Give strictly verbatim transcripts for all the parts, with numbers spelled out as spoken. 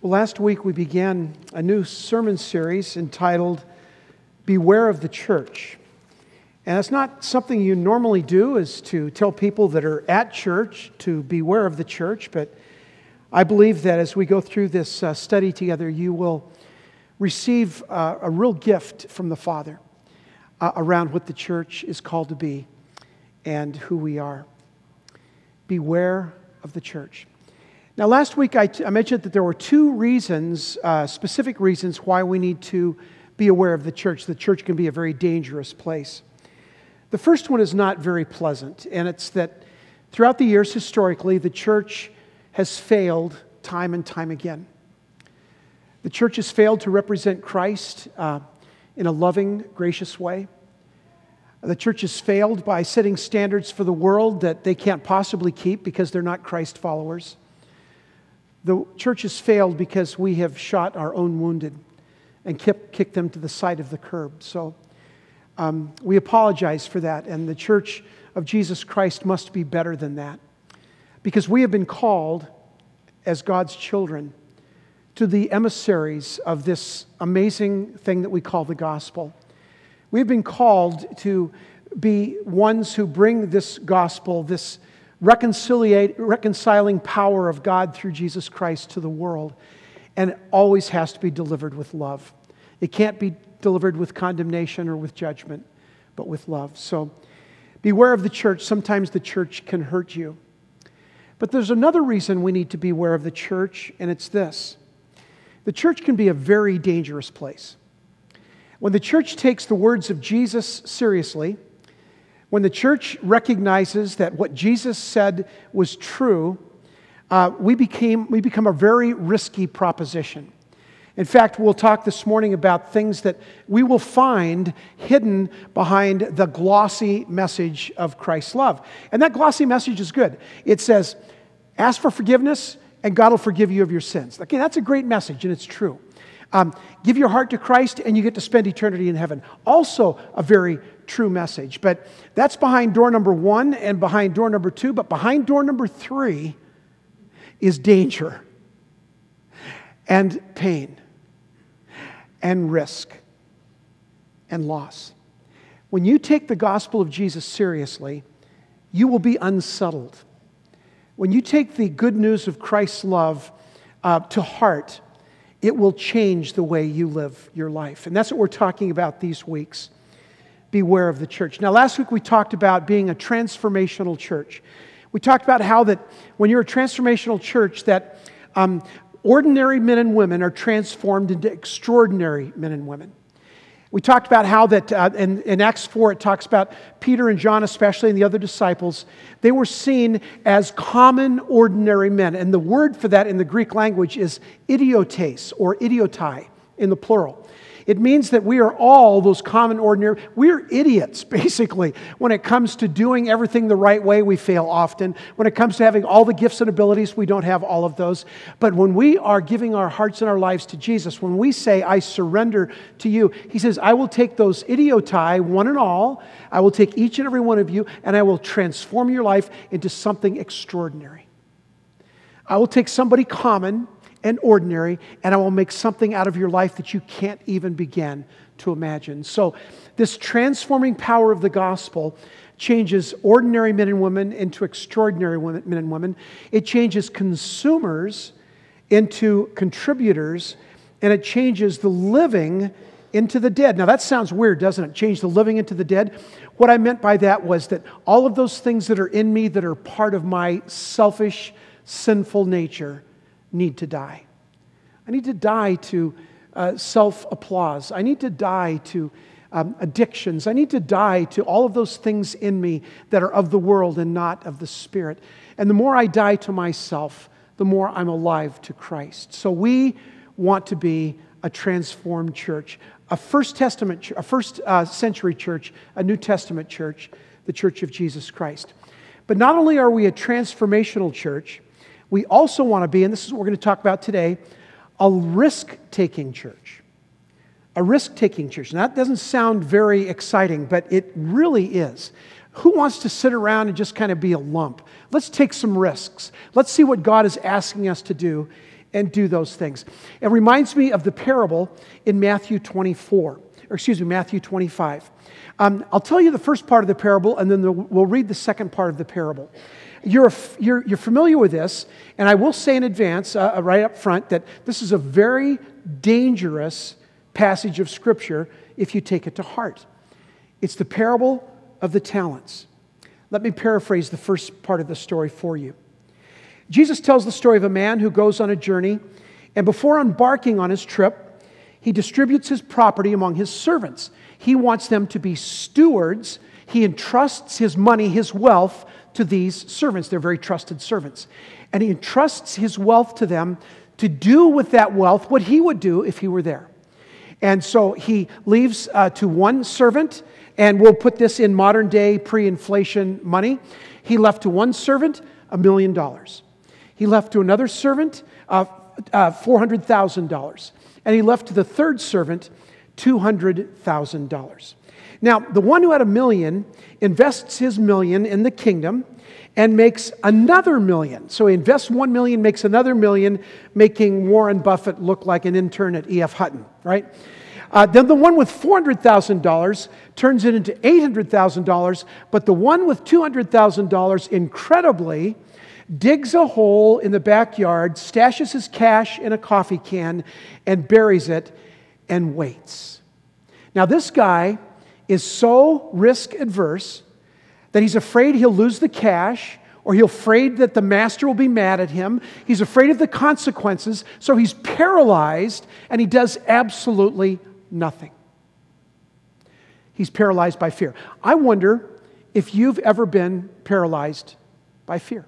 Well, last week we began a new sermon series entitled, Beware of the Church. And it's not something you normally do, is to tell people that are at church to beware of the church, but I believe that as we go through this uh, study together, you will receive uh, a real gift from the Father uh, around what the church is called to be and who we are. Beware of the church. Now, last week I, t- I mentioned that there were two reasons, uh, specific reasons, why we need to be aware of the church. The church can be a very dangerous place. The first one is not very pleasant, and it's that throughout the years, historically, the church has failed time and time again. The church has failed to represent Christ uh, in a loving, gracious way. The church has failed by setting standards for the world that they can't possibly keep because they're not Christ followers. The church has failed because we have shot our own wounded and kept, kicked them to the side of the curb. So um, we apologize for that, and the church of Jesus Christ must be better than that, because we have been called as God's children to the emissaries of this amazing thing that we call the gospel. We've been called to be ones who bring this gospel, this reconciling power of God through Jesus Christ to the world, and it always has to be delivered with love. It can't be delivered with condemnation or with judgment, but with love. So beware of the church. Sometimes the church can hurt you. But there's another reason we need to beware of the church, and it's this. The church can be a very dangerous place. When the church takes the words of Jesus seriously, when the church recognizes that what Jesus said was true, uh, we became we become a very risky proposition. In fact, we'll talk this morning about things that we will find hidden behind the glossy message of Christ's love. And that glossy message is good. It says, ask for forgiveness, and God will forgive you of your sins. Okay, that's a great message, and it's true. Um, give your heart to Christ, and you get to spend eternity in heaven. Also a very true message. But that's behind door number one and behind door number two. But behind door number three is danger and pain and risk and loss. When you take the gospel of Jesus seriously, you will be unsettled. When you take the good news of Christ's love uh, to heart, it will change the way you live your life. And that's what we're talking about these weeks. Beware of the church. Now, last week we talked about being a transformational church. We talked about how that when you're a transformational church, that um, ordinary men and women are transformed into extraordinary men and women. We talked about how that uh, in, in Acts four, it talks about Peter and John especially and the other disciples. They were seen as common, ordinary men. And the word for that in the Greek language is idiotes, or idiotai in the plural. It means that we are all those common, ordinary, we're idiots, basically. When it comes to doing everything the right way, we fail often. When it comes to having all the gifts and abilities, we don't have all of those. But when we are giving our hearts and our lives to Jesus, when we say, I surrender to you, he says, I will take those idiotai, one and all, I will take each and every one of you, and I will transform your life into something extraordinary. I will take somebody common and ordinary, and I will make something out of your life that you can't even begin to imagine. So this transforming power of the gospel changes ordinary men and women into extraordinary women, men and women. It changes consumers into contributors, and it changes the living into the dead. Now that sounds weird, doesn't it? Change the living into the dead. What I meant by that was that all of those things that are in me that are part of my selfish, sinful nature need to die. I need to die to uh, self-applause. I need to die to um, addictions. I need to die to all of those things in me that are of the world and not of the Spirit. And the more I die to myself, the more I'm alive to Christ. So we want to be a transformed church, a First Testament, a First uh, Century church, a New Testament church, the Church of Jesus Christ. But not only are we a transformational church, we also want to be, and this is what we're going to talk about today, a risk-taking church. A risk-taking church. Now, that doesn't sound very exciting, but it really is. Who wants to sit around and just kind of be a lump? Let's take some risks. Let's see what God is asking us to do and do those things. It reminds me of the parable in Matthew twenty-four, or excuse me, Matthew twenty-five. Um, I'll tell you the first part of the parable, and then the, we'll read the second part of the parable. You're, you're, you're familiar with this, and I will say in advance, uh, right up front, that this is a very dangerous passage of Scripture if you take it to heart. It's the parable of the talents. Let me paraphrase the first part of the story for you. Jesus tells the story of a man who goes on a journey, and before embarking on his trip, he distributes his property among his servants. He wants them to be stewards. He entrusts his money, his wealth, to these servants. They're very trusted servants. And he entrusts his wealth to them to do with that wealth what he would do if he were there. And so he leaves uh, to one servant, and we'll put this in modern day pre-inflation money. He left to one servant a million dollars. He left to another servant uh, uh, four hundred thousand dollars. And he left to the third servant two hundred thousand dollars. Now, the one who had a million invests his million in the kingdom and makes another million. So he invests one million, makes another million, making Warren Buffett look like an intern at E F Hutton, right? Uh, then the one with four hundred thousand dollars turns it into eight hundred thousand dollars, but the one with two hundred thousand dollars incredibly digs a hole in the backyard, stashes his cash in a coffee can, and buries it and waits. Now this guy is so risk adverse that he's afraid he'll lose the cash, or he's afraid that the master will be mad at him. He's afraid of the consequences, so he's paralyzed, and he does absolutely nothing. He's paralyzed by fear. I wonder if you've ever been paralyzed by fear.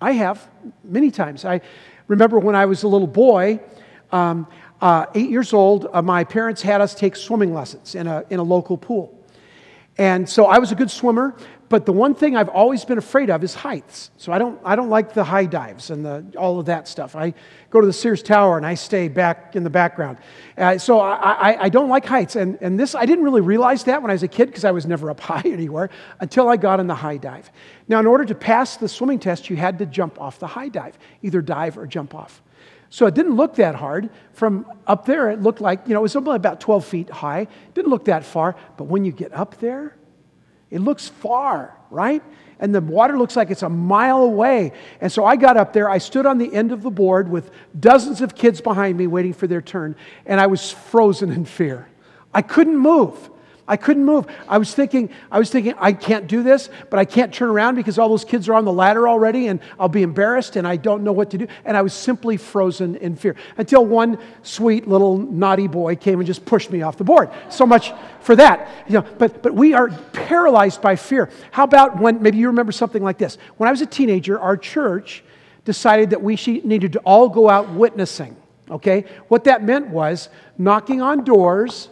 I have, many times. I remember when I was a little boy, um, Uh, eight years old, uh, my parents had us take swimming lessons in a in a local pool. And so I was a good swimmer, but the one thing I've always been afraid of is heights. So I don't I don't like the high dives and the, all of that stuff. I go to the Sears Tower and I stay back in the background. Uh, so I, I, I don't like heights. And, and this, I didn't really realize that when I was a kid because I was never up high anywhere until I got in the high dive. Now, in order to pass the swimming test, you had to jump off the high dive, either dive or jump off. So it didn't look that hard. From up there, it looked like, you know, it was about twelve feet high. It didn't look that far. But when you get up there, it looks far, right? And the water looks like it's a mile away. And so I got up there. I stood on the end of the board with dozens of kids behind me waiting for their turn. And I was frozen in fear. I couldn't move. I couldn't move. I was thinking, I was thinking, I can't do this, but I can't turn around because all those kids are on the ladder already, and I'll be embarrassed, and I don't know what to do. And I was simply frozen in fear until one sweet little naughty boy came and just pushed me off the board. So much for that, you know. But but we are paralyzed by fear. How about when maybe you remember something like this? When I was a teenager, our church decided that we needed to all go out witnessing. Okay, what that meant was knocking on doors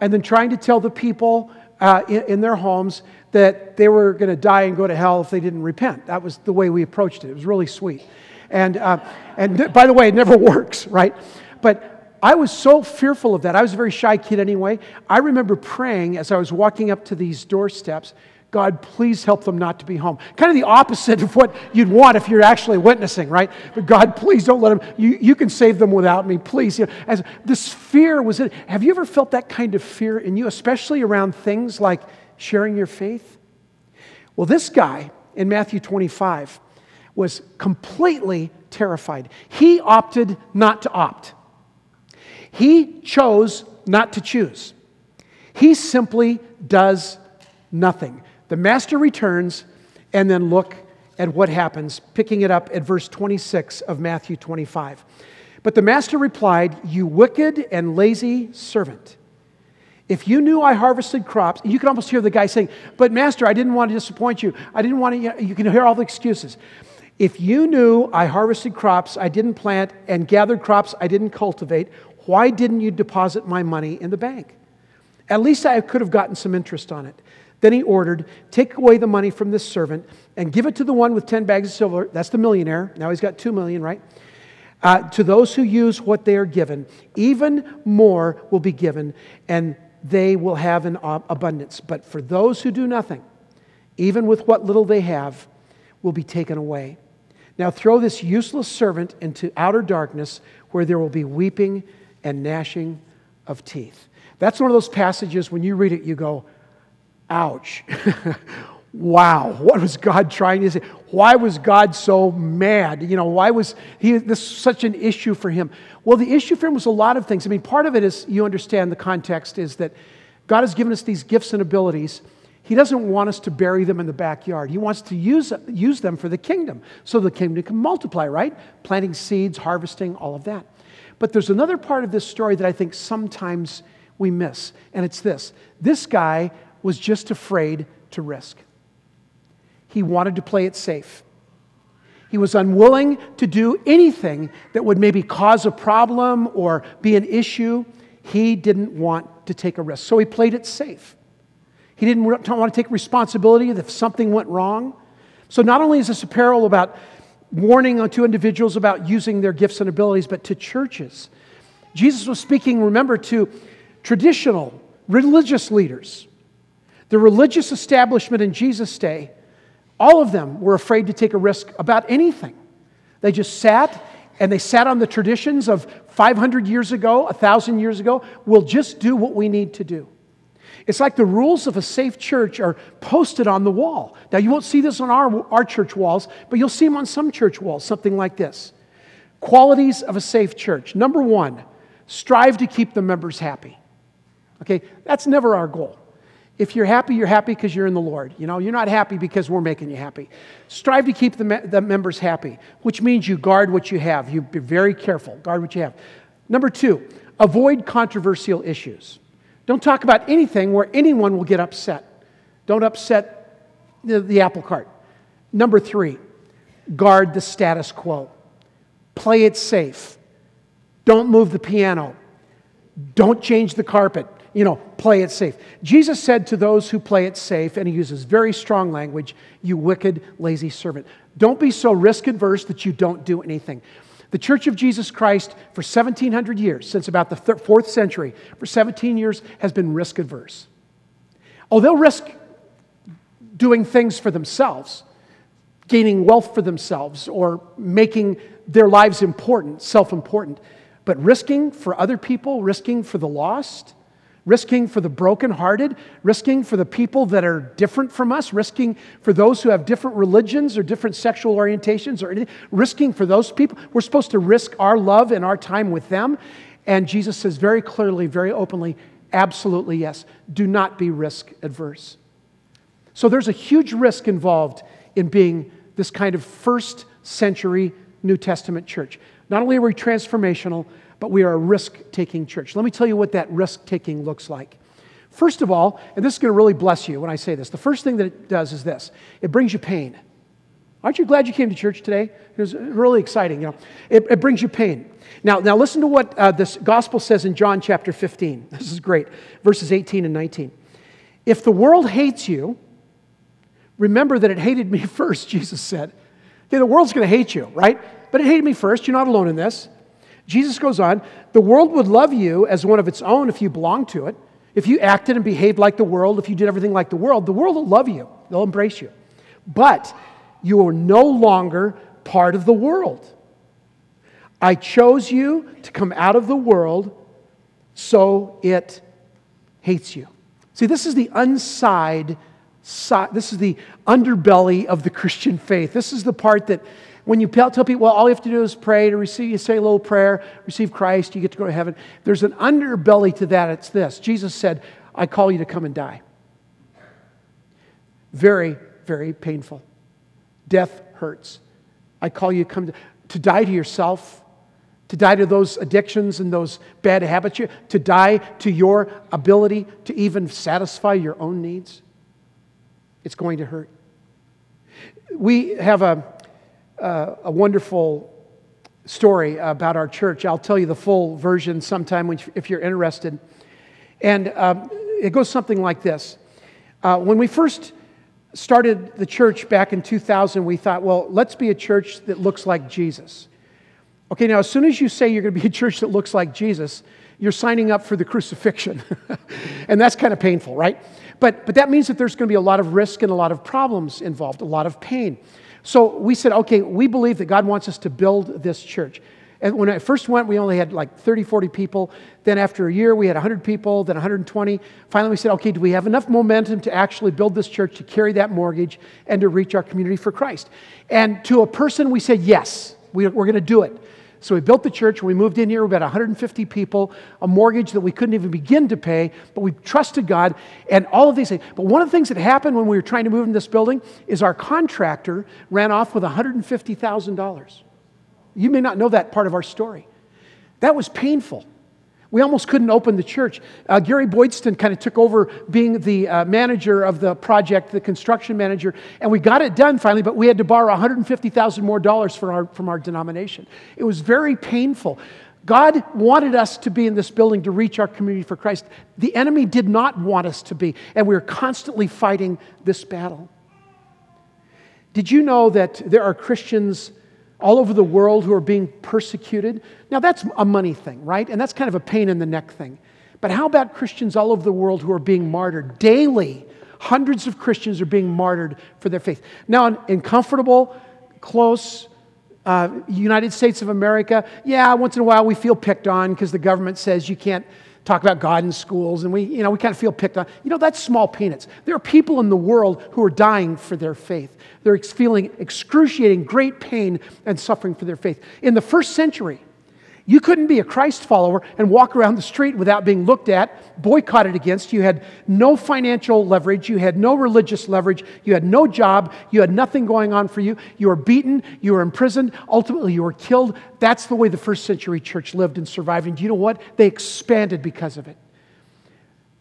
and then trying to tell the people uh, in, in their homes that they were going to die and go to hell if they didn't repent. That was the way we approached it. It was really sweet. And, uh, and th- by the way, it never works, right? But I was so fearful of that. I was a very shy kid anyway. I remember praying as I was walking up to these doorsteps, God, please help them not to be home. Kind of the opposite of what you'd want if you're actually witnessing, right? But God, please don't let them, you, you can save them without me, please. You know, as this fear was, in, have you ever felt that kind of fear in you, especially around things like sharing your faith? Well, this guy in Matthew twenty-five was completely terrified. He opted not to opt. He chose not to choose. He simply does nothing. The master returns, and then look at what happens, picking it up at verse twenty-six of Matthew twenty-five. But the master replied, "You wicked and lazy servant. If you knew I harvested crops," you can almost hear the guy saying, "But master, I didn't want to disappoint you. I didn't want to," you can hear all the excuses. "If you knew I harvested crops I didn't plant and gathered crops I didn't cultivate, why didn't you deposit my money in the bank? At least I could have gotten some interest on it." Then he ordered, "Take away the money from this servant and give it to the one with ten bags of silver." That's the millionaire. Now he's got two million, right? Uh, "to those who use what they are given, even more will be given, and they will have an abundance. But for those who do nothing, even with what little they have, will be taken away. Now throw this useless servant into outer darkness where there will be weeping and gnashing of teeth." That's one of those passages when you read it, you go, ouch. Wow, what was God trying to say? Why was God so mad? You know, why was he this such an issue for him? Well, the issue for him was a lot of things. I mean, part of it is, you understand the context, is that God has given us these gifts and abilities. He doesn't want us to bury them in the backyard. He wants to use, use them for the kingdom, so the kingdom can multiply, right? Planting seeds, harvesting, all of that. But there's another part of this story that I think sometimes we miss, and it's this. This guy was just afraid to risk. He wanted to play it safe. He was unwilling to do anything that would maybe cause a problem or be an issue. He didn't want to take a risk, so he played it safe. He didn't want to take responsibility if something went wrong. So not only is this a parable about warning to individuals about using their gifts and abilities, but to churches. Jesus was speaking, remember, to traditional religious leaders. The religious establishment in Jesus' day, all of them were afraid to take a risk about anything. They just sat, and they sat on the traditions of five hundred years ago, one thousand years ago. We'll just do what we need to do. It's like the rules of a safe church are posted on the wall. Now, you won't see this on our, our church walls, but you'll see them on some church walls, something like this. Qualities of a safe church. Number one, strive to keep the members happy. Okay, that's never our goal. If you're happy, you're happy because you're in the Lord. You know, you're not happy because we're making you happy. Strive to keep the, me- the members happy, which means you guard what you have. You be very careful. Guard what you have. Number two, avoid controversial issues. Don't talk about anything where anyone will get upset. Don't upset the, the apple cart. Number three, guard the status quo. Play it safe. Don't move the piano. Don't change the carpet. You know, play it safe. Jesus said to those who play it safe, and he uses very strong language, "You wicked, lazy servant." Don't be so risk-averse that you don't do anything. The Church of Jesus Christ for seventeen hundred years, since about the third, fourth century, for seventeen years, has been risk-averse. Oh, they'll risk doing things for themselves, gaining wealth for themselves, or making their lives important, self-important. But risking for other people, risking for the lost, risking for the brokenhearted, risking for the people that are different from us, risking for those who have different religions or different sexual orientations, or anything, risking for those people. We're supposed to risk our love and our time with them. And Jesus says very clearly, very openly, absolutely yes, do not be risk adverse. So there's a huge risk involved in being this kind of first century New Testament church. Not only are we transformational, but we are a risk-taking church. Let me tell you what that risk-taking looks like. First of all, and this is going to really bless you when I say this, the first thing that it does is this. It brings you pain. Aren't you glad you came to church today? It was really exciting, you know. It, it brings you pain. Now, now listen to what uh, this gospel says in John chapter fifteen. This is great. Verses eighteen and nineteen. "If the world hates you, remember that it hated me first," Jesus said. Okay, the world's going to hate you, right? But it hated me first. You're not alone in this. Jesus goes on, "The world would love you as one of its own if you belonged to it. If you acted and behaved like the world, if you did everything like the world, the world will love you. They'll embrace you. But you are no longer part of the world. I chose you to come out of the world, so it hates you." See, this is the unside, side, this is the underbelly of the Christian faith. This is the part that when you tell people, well, all you have to do is pray to receive, you say a little prayer, receive Christ, you get to go to heaven. There's an underbelly to that. It's this. Jesus said, "I call you to come and die." Very, very painful. Death hurts. I call you to come to, to die to yourself, to die to those addictions and those bad habits, to die to your ability to even satisfy your own needs. It's going to hurt. We have a Uh, a wonderful story about our church. I'll tell you the full version sometime when, if you're interested. And um, it goes something like this. Uh, when we first started the church back in two thousand, we thought, well, let's be a church that looks like Jesus. Okay, now as soon as you say you're going to be a church that looks like Jesus, you're signing up for the crucifixion. And that's kind of painful, right? But but that means that there's going to be a lot of risk and a lot of problems involved, a lot of pain. So we said, okay, we believe that God wants us to build this church. And when I first went, we only had like thirty, forty people. Then after a year, we had one hundred people, then one hundred twenty. Finally, we said, okay, do we have enough momentum to actually build this church, to carry that mortgage, and to reach our community for Christ? And to a person, we said, yes, we, we're going to do it. So we built the church. We moved in here. We had one hundred fifty people, a mortgage that we couldn't even begin to pay, but we trusted God and all of these things. But one of the things that happened when we were trying to move in this building is our contractor ran off with one hundred fifty thousand dollars. You may not know that part of our story. That was painful. We almost couldn't open the church. Uh, Gary Boydston kind of took over being the uh, manager of the project, the construction manager, and we got it done finally, but we had to borrow one hundred fifty thousand dollars more dollars from our, from our denomination. It was very painful. God wanted us to be in this building to reach our community for Christ. The enemy did not want us to be, and we were constantly fighting this battle. Did you know that there are Christians all over the world who are being persecuted? Now, that's a money thing, right? And that's kind of a pain in the neck thing. But how about Christians all over the world who are being martyred daily? Hundreds of Christians are being martyred for their faith. Now, in, in comfortable, close uh, United States of America, yeah, once in a while we feel picked on because the government says you can't talk about God in schools, and we, you know, we kind of feel picked on. You know, that's small peanuts. There are people in the world who are dying for their faith. They're ex- feeling excruciating, great pain and suffering for their faith. In the first century, you couldn't be a Christ follower and walk around the street without being looked at, boycotted against. You had no financial leverage. You had no religious leverage. You had no job. You had nothing going on for you. You were beaten. You were imprisoned. Ultimately, you were killed. That's the way the first century church lived and survived. And you know what? They expanded because of it.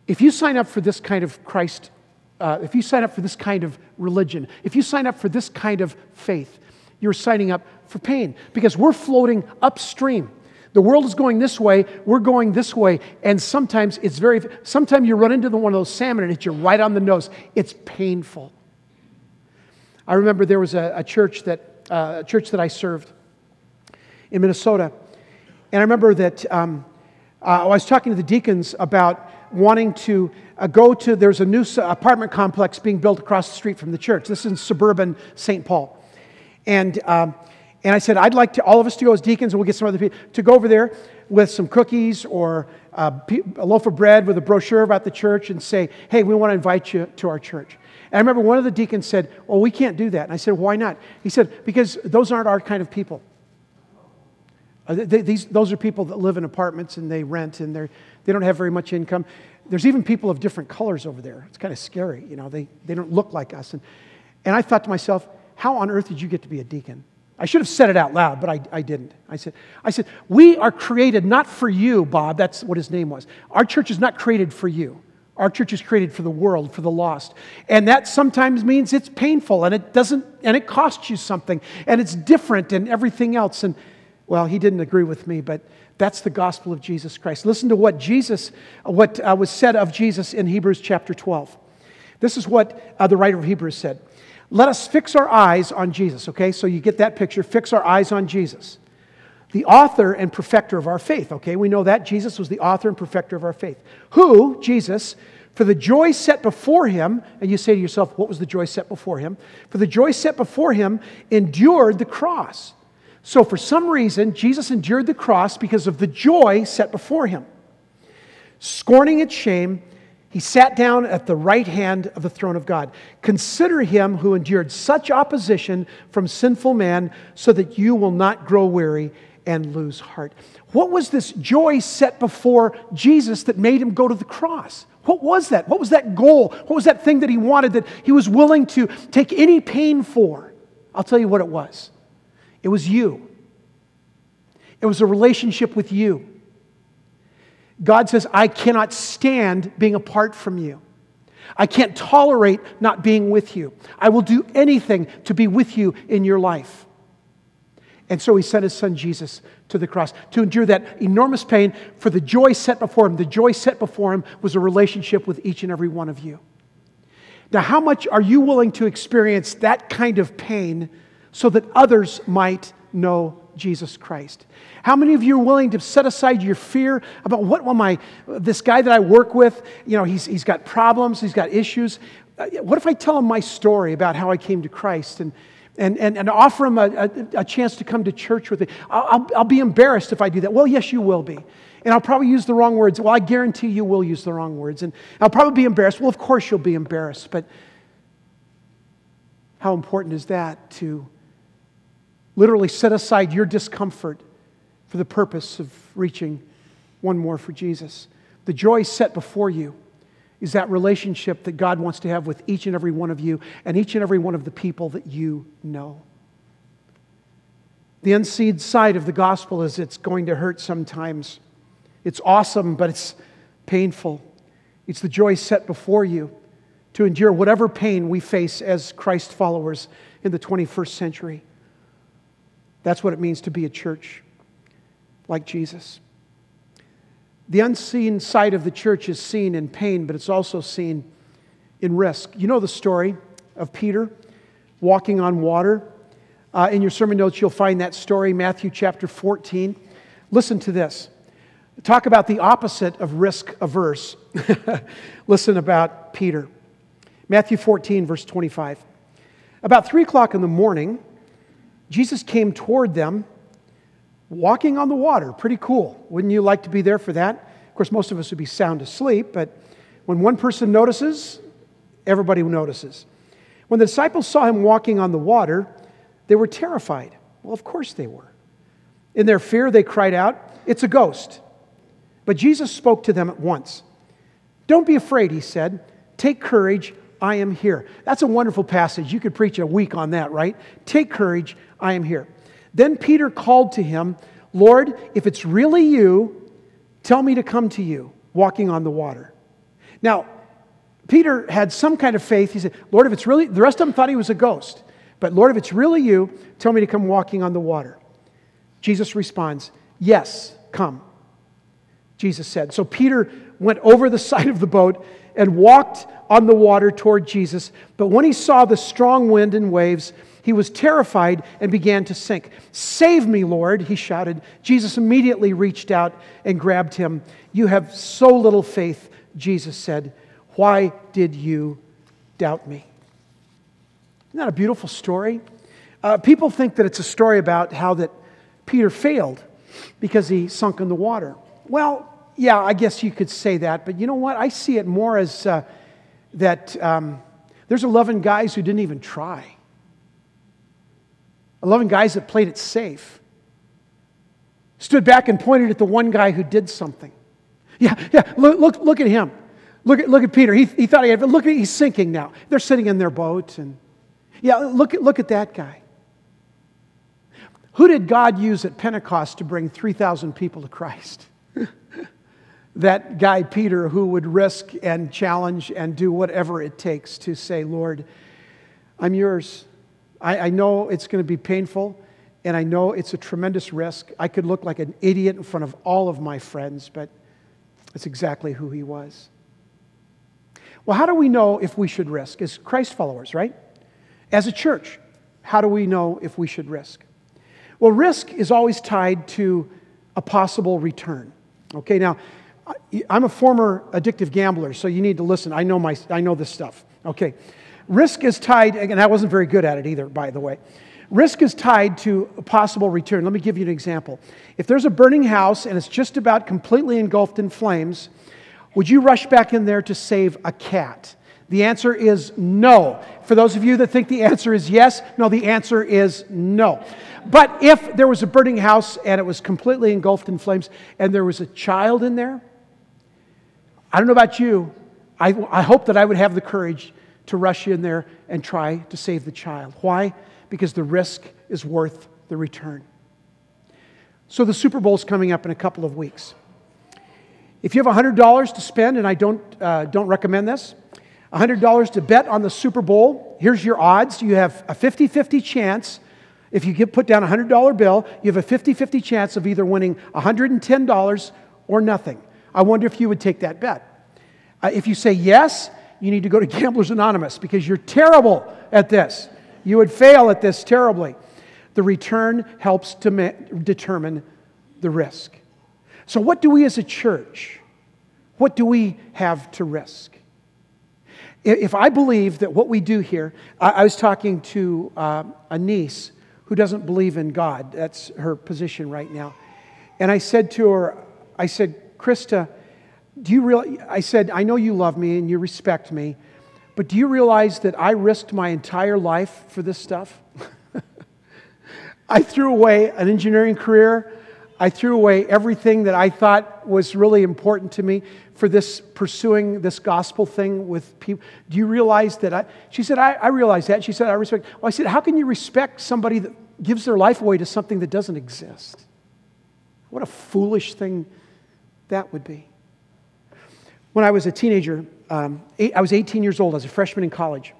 If you sign up for this kind of Christ, uh, if you sign up for this kind of religion, if you sign up for this kind of faith, you're signing up for pain because we're floating upstream. The world is going this way, we're going this way, and sometimes it's very, sometimes you run into the one of those salmon and hit you right on the nose. It's painful. I remember there was a, a church that uh, a church that I served in Minnesota, and I remember that um, uh, I was talking to the deacons about wanting to uh, go to, there's a new apartment complex being built across the street from the church. This is in suburban Saint Paul. And um, And I said, I'd like to all of us to go as deacons, and we'll get some other people to go over there with some cookies or a, a loaf of bread with a brochure about the church and say, hey, we want to invite you to our church. And I remember one of the deacons said, well, we can't do that. And I said, why not? He said, because those aren't our kind of people. They, these, those are people that live in apartments and they rent and they they don't have very much income. There's even people of different colors over there. It's kind of scary, you know. They they don't look like us. And and I thought to myself, how on earth did you get to be a deacon? I should have said it out loud, but I, I didn't. I said, I said, we are created not for you, Bob. That's what his name was. Our church is not created for you. Our church is created for the world, for the lost. And that sometimes means it's painful, and it doesn't, and it costs you something, and it's different and everything else. And well, he didn't agree with me, but that's the gospel of Jesus Christ. Listen to what Jesus, what uh, was said of Jesus in Hebrews chapter twelve. This is what uh, the writer of Hebrews said. Let us fix our eyes on Jesus, okay? So you get that picture, fix our eyes on Jesus, the author and perfecter of our faith, okay? We know that Jesus was the author and perfecter of our faith. Who, Jesus, for the joy set before him, and you say to yourself, what was the joy set before him? For the joy set before him endured the cross. So for some reason, Jesus endured the cross because of the joy set before him. Scorning its shame, he sat down at the right hand of the throne of God. Consider him who endured such opposition from sinful man so that you will not grow weary and lose heart. What was this joy set before Jesus that made him go to the cross? What was that? What was that goal? What was that thing that he wanted that he was willing to take any pain for? I'll tell you what it was. It was you. It was a relationship with you. God says, I cannot stand being apart from you. I can't tolerate not being with you. I will do anything to be with you in your life. And so he sent his son Jesus to the cross to endure that enormous pain for the joy set before him. The joy set before him was a relationship with each and every one of you. Now, how much are you willing to experience that kind of pain so that others might know Jesus Christ? How many of you are willing to set aside your fear about what will my, this guy that I work with, you know, he's he's got problems, he's got issues. What if I tell him my story about how I came to Christ and and and, and offer him a, a, a chance to come to church with me? I'll, I'll be embarrassed if I do that. Well, yes, you will be. And I'll probably use the wrong words. Well, I guarantee you will use the wrong words. And I'll probably be embarrassed. Well, of course you'll be embarrassed, but how important is that to literally set aside your discomfort for the purpose of reaching one more for Jesus? The joy set before you is that relationship that God wants to have with each and every one of you and each and every one of the people that you know. The unseed side of the gospel is it's going to hurt sometimes. It's awesome, but it's painful. It's the joy set before you to endure whatever pain we face as Christ followers in the twenty-first century. That's what it means to be a church like Jesus. The unseen side of the church is seen in pain, but it's also seen in risk. You know the story of Peter walking on water. Uh, in your sermon notes, you'll find that story, Matthew chapter fourteen. Listen to this. Talk about the opposite of risk averse. Listen about Peter. Matthew fourteen, verse twenty-five. About three o'clock in the morning, Jesus came toward them, walking on the water. Pretty cool. Wouldn't you like to be there for that? Of course, most of us would be sound asleep, but when one person notices, everybody notices. When the disciples saw him walking on the water, they were terrified. Well, of course they were. In their fear, they cried out, "It's a ghost." But Jesus spoke to them at once. "Don't be afraid," he said. "Take courage. I am here." That's a wonderful passage. You could preach a week on that, right? Take courage, I am here. Then Peter called to him, "Lord, if it's really you, tell me to come to you, walking on the water." Now, Peter had some kind of faith. He said, "Lord, if it's really," the rest of them thought he was a ghost. But "Lord, if it's really you, tell me to come walking on the water." Jesus responds, "Yes, come," Jesus said. So Peter went over the side of the boat and walked on the water toward Jesus. But when he saw the strong wind and waves, he was terrified and began to sink. "Save me, Lord," he shouted. Jesus immediately reached out and grabbed him. "You have so little faith," Jesus said. "Why did you doubt me?" Isn't that a beautiful story? Uh, people think that it's a story about how that Peter failed because he sunk in the water. Well, yeah, I guess you could say that, but you know what? I see it more as uh, that um, there's eleven guys who didn't even try. eleven guys that played it safe. Stood back and pointed at the one guy who did something. Yeah, yeah, look look, look at him. Look at look at Peter. He he thought he had, but look, he's sinking now. They're sitting in their boat and yeah, look at look at that guy. Who did God use at Pentecost to bring three thousand people to Christ? That guy, Peter, who would risk and challenge and do whatever it takes to say, "Lord, I'm yours. I, I know it's going to be painful, and I know it's a tremendous risk. I could look like an idiot in front of all of my friends," but that's exactly who he was. Well, how do we know if we should risk? As Christ followers, right? As a church, how do we know if we should risk? Well, risk is always tied to a possible return. Okay, now, I'm a former addictive gambler, so you need to listen. I know my, I know this stuff. Okay, risk is tied, and I wasn't very good at it either, by the way. Risk is tied to a possible return. Let me give you an example. If there's a burning house and it's just about completely engulfed in flames, would you rush back in there to save a cat? The answer is no. For those of you that think the answer is yes, no, the answer is no. But if there was a burning house and it was completely engulfed in flames and there was a child in there, I don't know about you, I, I hope that I would have the courage to rush in there and try to save the child. Why? Because the risk is worth the return. So the Super Bowl's coming up in a couple of weeks. If you have one hundred dollars to spend, and I don't uh, don't recommend this, one hundred dollars to bet on the Super Bowl, here's your odds. You have a fifty-fifty chance. If you get put down a one hundred dollar bill, you have a fifty-fifty chance of either winning one hundred ten dollars or nothing. I wonder if you would take that bet. Uh, if you say yes, you need to go to Gamblers Anonymous because you're terrible at this. You would fail at this terribly. The return helps to ma- determine the risk. So what do we as a church, what do we have to risk? If I believe that what we do here, I, I was talking to uh, a niece who doesn't believe in God. That's her position right now. And I said to her, I said, Krista, do you realize, I said, I know you love me and you respect me, but do you realize that I risked my entire life for this stuff? I threw away an engineering career. I threw away everything that I thought was really important to me for this pursuing this gospel thing with people. Do you realize that I, she said, I, I realize that. She said, I respect. Well, I said, how can you respect somebody that gives their life away to something that doesn't exist? What a foolish thing that would be. When I was a teenager, um, eight, I was eighteen years old. I was a freshman in college.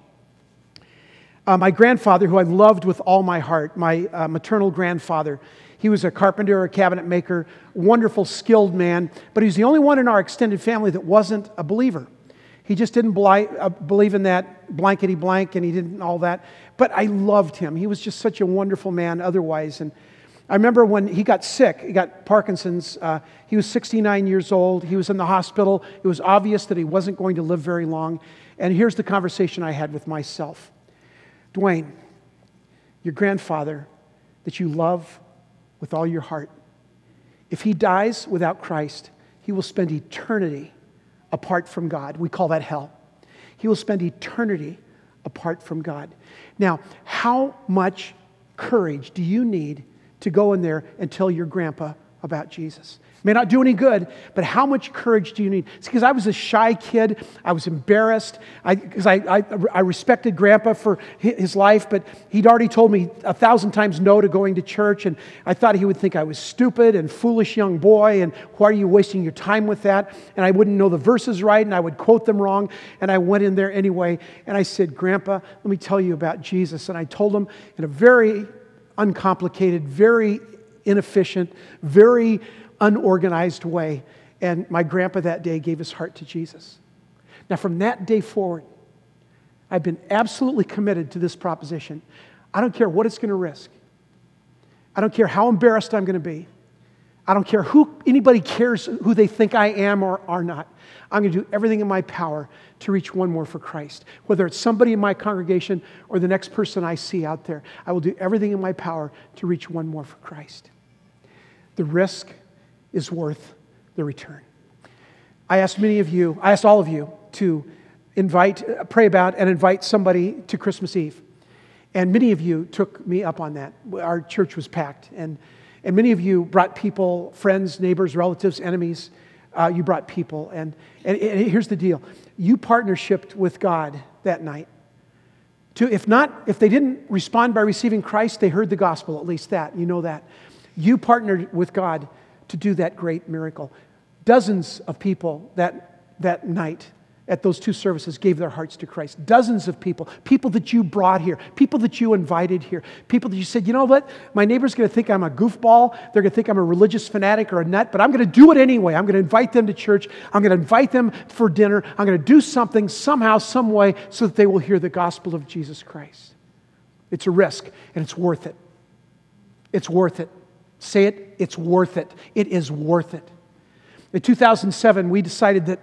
Uh, my grandfather, who I loved with all my heart, my uh, maternal grandfather, he was a carpenter, a cabinet maker, wonderful, skilled man, but he was the only one in our extended family that wasn't a believer. He just didn't bli- uh, believe in that blankety blank, and he didn't all that, but I loved him. He was just such a wonderful man otherwise, and I remember when he got sick, he got Parkinson's, uh, he was sixty-nine years old, he was in the hospital, it was obvious that he wasn't going to live very long, and here's the conversation I had with myself. Dwayne, your grandfather that you love with all your heart, if he dies without Christ, he will spend eternity apart from God. We call that hell. He will spend eternity apart from God. Now, how much courage do you need to go in there and tell your grandpa about Jesus? May not do any good, but how much courage do you need? It's because I was a shy kid. I was embarrassed because I, I, I, I respected Grandpa for his life, but he'd already told me a thousand times no to going to church, and I thought he would think I was stupid and foolish young boy, and why are you wasting your time with that? And I wouldn't know the verses right, and I would quote them wrong, and I went in there anyway, and I said, Grandpa, let me tell you about Jesus. And I told him in a very uncomplicated, very inefficient, very unorganized way, and my grandpa that day gave his heart to Jesus. Now, from that day forward, I've been absolutely committed to this proposition. I don't care what it's going to risk. I don't care how embarrassed I'm going to be. I don't care who anybody cares who they think I am or are not. I'm going to do everything in my power to reach one more for Christ. Whether it's somebody in my congregation or the next person I see out there, I will do everything in my power to reach one more for Christ. The risk is worth the return. I asked many of you, I asked all of you to invite, pray about and invite somebody to Christmas Eve. And many of you took me up on that. Our church was packed. And, and many of you brought people, friends, neighbors, relatives, enemies. Uh, you brought people. And, and, and here's the deal. You partnershiped with God that night. To, if not, if they didn't respond by receiving Christ, they heard the gospel, at least that. You know that. You partnered with God to do that great miracle. Dozens of people that, that night at those two services gave their hearts to Christ. Dozens of people, people that you brought here, people that you invited here, people that you said, you know what, my neighbor's going to think I'm a goofball, they're going to think I'm a religious fanatic or a nut, but I'm going to do it anyway. I'm going to invite them to church. I'm going to invite them for dinner. I'm going to do something somehow, some way, so that they will hear the gospel of Jesus Christ. It's a risk, and it's worth it. It's worth it. Say it, it's worth it. It is worth it. In two thousand seven, we decided that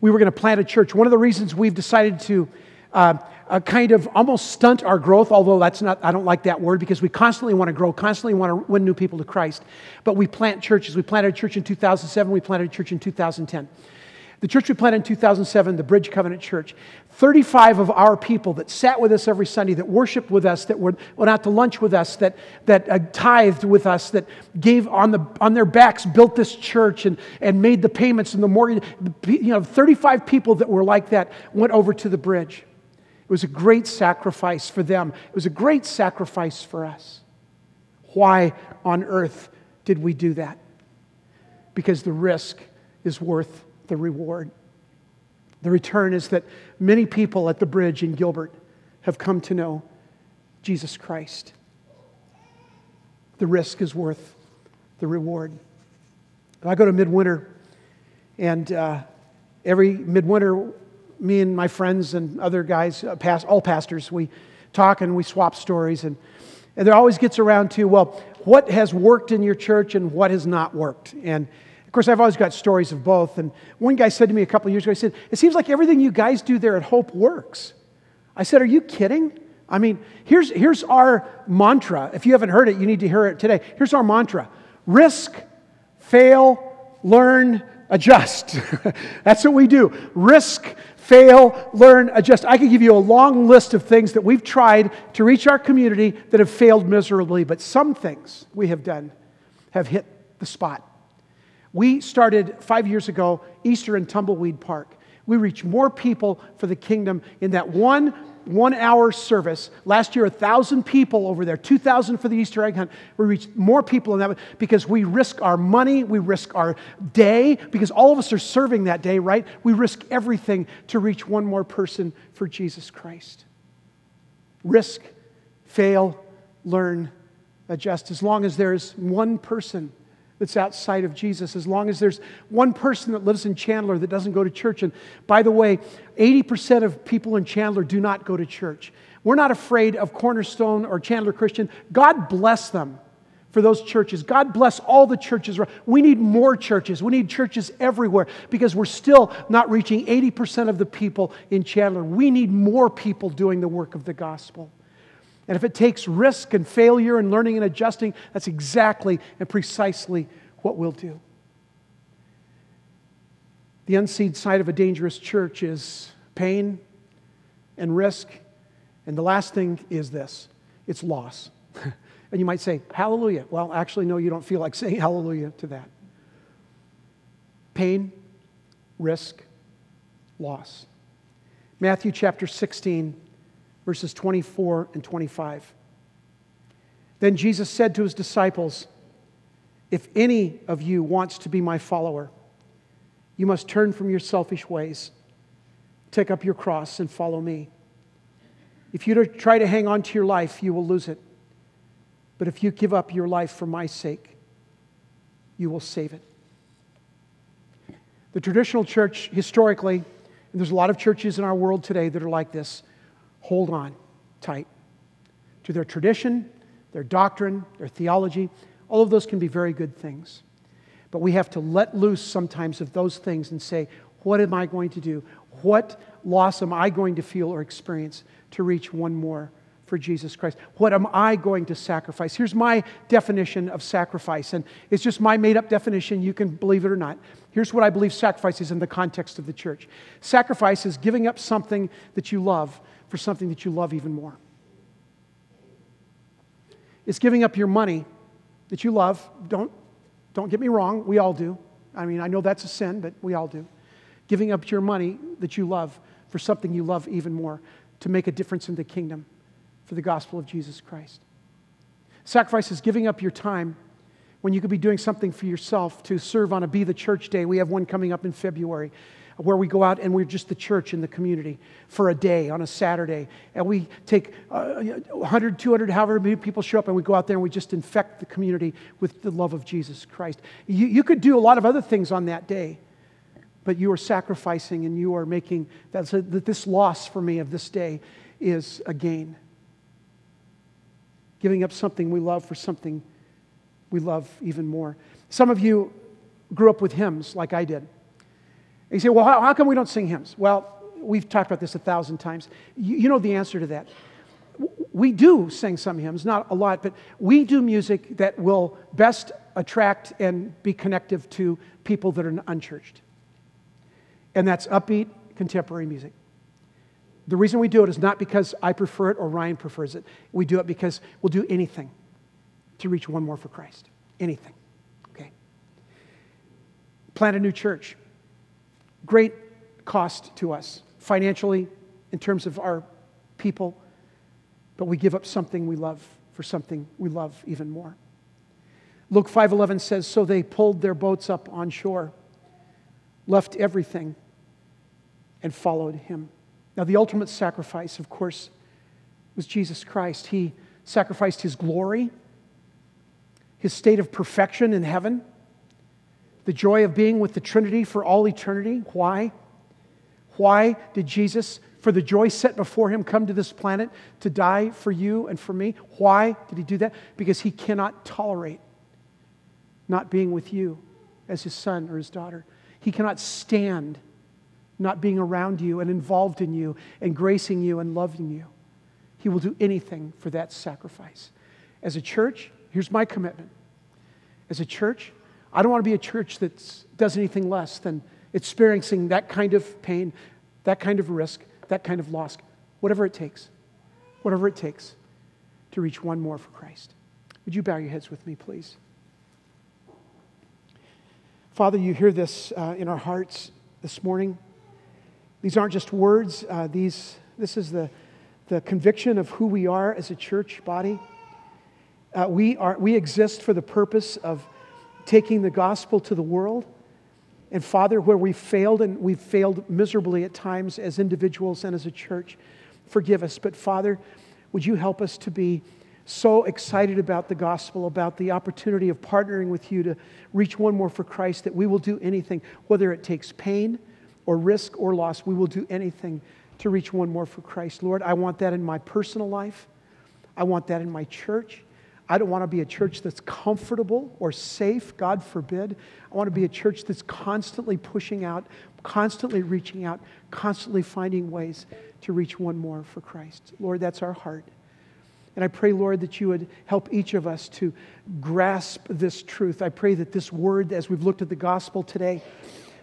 we were going to plant a church. One of the reasons we've decided to uh, uh, kind of almost stunt our growth, although that's not, I don't like that word, because we constantly want to grow, constantly want to win new people to Christ. But we plant churches. We planted a church in two thousand seven. We planted a church in two thousand ten. The church we planted in two thousand seven, the Bridge Covenant Church, thirty-five of our people that sat with us every Sunday, that worshiped with us, that went out to lunch with us, that that uh, tithed with us, that gave on the on their backs, built this church and, and made the payments and the mortgage. You know, thirty-five people that were like that went over to the Bridge. It was a great sacrifice for them. It was a great sacrifice for us. Why on earth did we do that? Because the risk is worth the reward. The return is that many people at the Bridge in Gilbert have come to know Jesus Christ. The risk is worth the reward. I go to Midwinter, and uh, every Midwinter, me and my friends and other guys, uh, past, all pastors, we talk and we swap stories. And And there always gets around to, well, what has worked in your church and what has not worked? And of course, I've always got stories of both. And one guy said to me a couple of years ago, he said, it seems like everything you guys do there at Hope works. I said, are you kidding? I mean, here's, here's our mantra. If you haven't heard it, you need to hear it today. Here's our mantra. Risk, fail, learn, adjust. That's what we do. Risk, fail, learn, adjust. I could give you a long list of things that we've tried to reach our community that have failed miserably, but some things we have done have hit the spot. We started five years ago, Easter in Tumbleweed Park. We reach more people for the kingdom in that one one-hour service. Last year, one thousand people over there, two thousand for the Easter egg hunt. We reached more people in that because we risk our money, we risk our day, because all of us are serving that day, right? We risk everything to reach one more person for Jesus Christ. Risk, fail, learn, adjust. As long as there's one person that's outside of Jesus, as long as there's one person that lives in Chandler that doesn't go to church. And by the way, eighty percent of people in Chandler do not go to church. We're not afraid of Cornerstone or Chandler Christian. God bless them for those churches. God bless all the churches. We need more churches. We need churches everywhere because we're still not reaching eighty percent of the people in Chandler. We need more people doing the work of the gospel. And if it takes risk and failure and learning and adjusting, that's exactly and precisely what we'll do. The unseen side of a dangerous church is pain and risk. And the last thing is this, it's loss. And you might say, hallelujah. Well, actually, no, you don't feel like saying hallelujah to that. Pain, risk, loss. Matthew chapter sixteen, verses twenty-four and twenty-five. Then Jesus said to his disciples, if any of you wants to be my follower, you must turn from your selfish ways, take up your cross and follow me. If you try to hang on to your life, you will lose it. But if you give up your life for my sake, you will save it. The traditional church historically, and there's a lot of churches in our world today that are like this, hold on tight to their tradition, their doctrine, their theology. All of those can be very good things. But we have to let loose sometimes of those things and say, what am I going to do? What loss am I going to feel or experience to reach one more for Jesus Christ? What am I going to sacrifice? Here's my definition of sacrifice. And it's just my made-up definition. You can believe it or not. Here's what I believe sacrifice is in the context of the church. Sacrifice is giving up something that you love for something that you love even more. It's giving up your money that you love. Don't, don't get me wrong, we all do. I mean, I know that's a sin, but we all do. Giving up your money that you love for something you love even more to make a difference in the kingdom for the gospel of Jesus Christ. Sacrifice is giving up your time when you could be doing something for yourself to serve on a Be the Church Day. We have one coming up in February, where we go out and we're just the church in the community for a day on a Saturday. And we take uh, one hundred, two hundred, however many people show up, and we go out there and we just infect the community with the love of Jesus Christ. You, you could do a lot of other things on that day, but you are sacrificing and you are making that, so that this loss for me of this day is a gain. Giving up something we love for something we love even more. Some of you grew up with hymns like I did. You say, well, how, how come we don't sing hymns? Well, we've talked about this a thousand times. You, you know the answer to that. We do sing some hymns, not a lot, but we do music that will best attract and be connective to people that are unchurched. And that's upbeat, contemporary music. The reason we do it is not because I prefer it or Ryan prefers it. We do it because we'll do anything to reach one more for Christ. Anything. Okay. Plant a new church. Great cost to us, financially, in terms of our people, but we give up something we love for something we love even more. Luke five eleven says, so they pulled their boats up on shore, left everything, and followed him. Now, the ultimate sacrifice, of course, was Jesus Christ. He sacrificed his glory, his state of perfection in heaven, the joy of being with the Trinity for all eternity. Why? Why did Jesus for the joy set before him, come to this planet to die for you and for me. Why did he do that? Because he cannot tolerate not being with you as his son or his daughter. He cannot stand not being around you and involved in you and gracing you and loving you. He will do anything for that sacrifice. As a church, here's my commitment. As a church, I don't want to be a church that does anything less than experiencing that kind of pain, that kind of risk, that kind of loss, whatever it takes, whatever it takes to reach one more for Christ. Would you bow your heads with me, please? Father, you hear this uh, in our hearts this morning. These aren't just words. Uh, these, this is the, the conviction of who we are as a church body. Uh, we are, we exist for the purpose of taking the gospel to the world. And Father, where we failed, and we've failed miserably at times as individuals and as a church, forgive us. But Father, would you help us to be so excited about the gospel, about the opportunity of partnering with you to reach one more for Christ, that we will do anything, whether it takes pain or risk or loss, we will do anything to reach one more for Christ. Lord, I want that in my personal life. I want that in my church. I don't want to be a church that's comfortable or safe, God forbid. I want to be a church that's constantly pushing out, constantly reaching out, constantly finding ways to reach one more for Christ. Lord, that's our heart. And I pray, Lord, that you would help each of us to grasp this truth. I pray that this word, as we've looked at the gospel today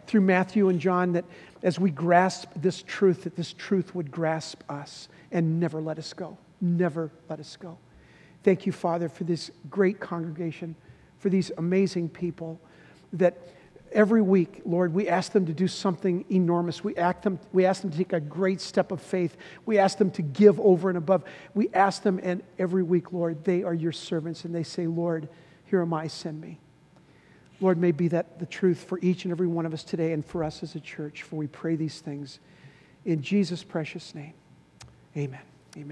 through Matthew and John, that as we grasp this truth, that this truth would grasp us and never let us go. Never let us go. Thank you, Father, for this great congregation, for these amazing people, that every week, Lord, we ask them to do something enormous. We ask them, we ask them to take a great step of faith. We ask them to give over and above. We ask them, and every week, Lord, they are your servants, and they say, Lord, here am I, send me. Lord, may be that the truth for each and every one of us today and for us as a church, for we pray these things in Jesus' precious name. Amen.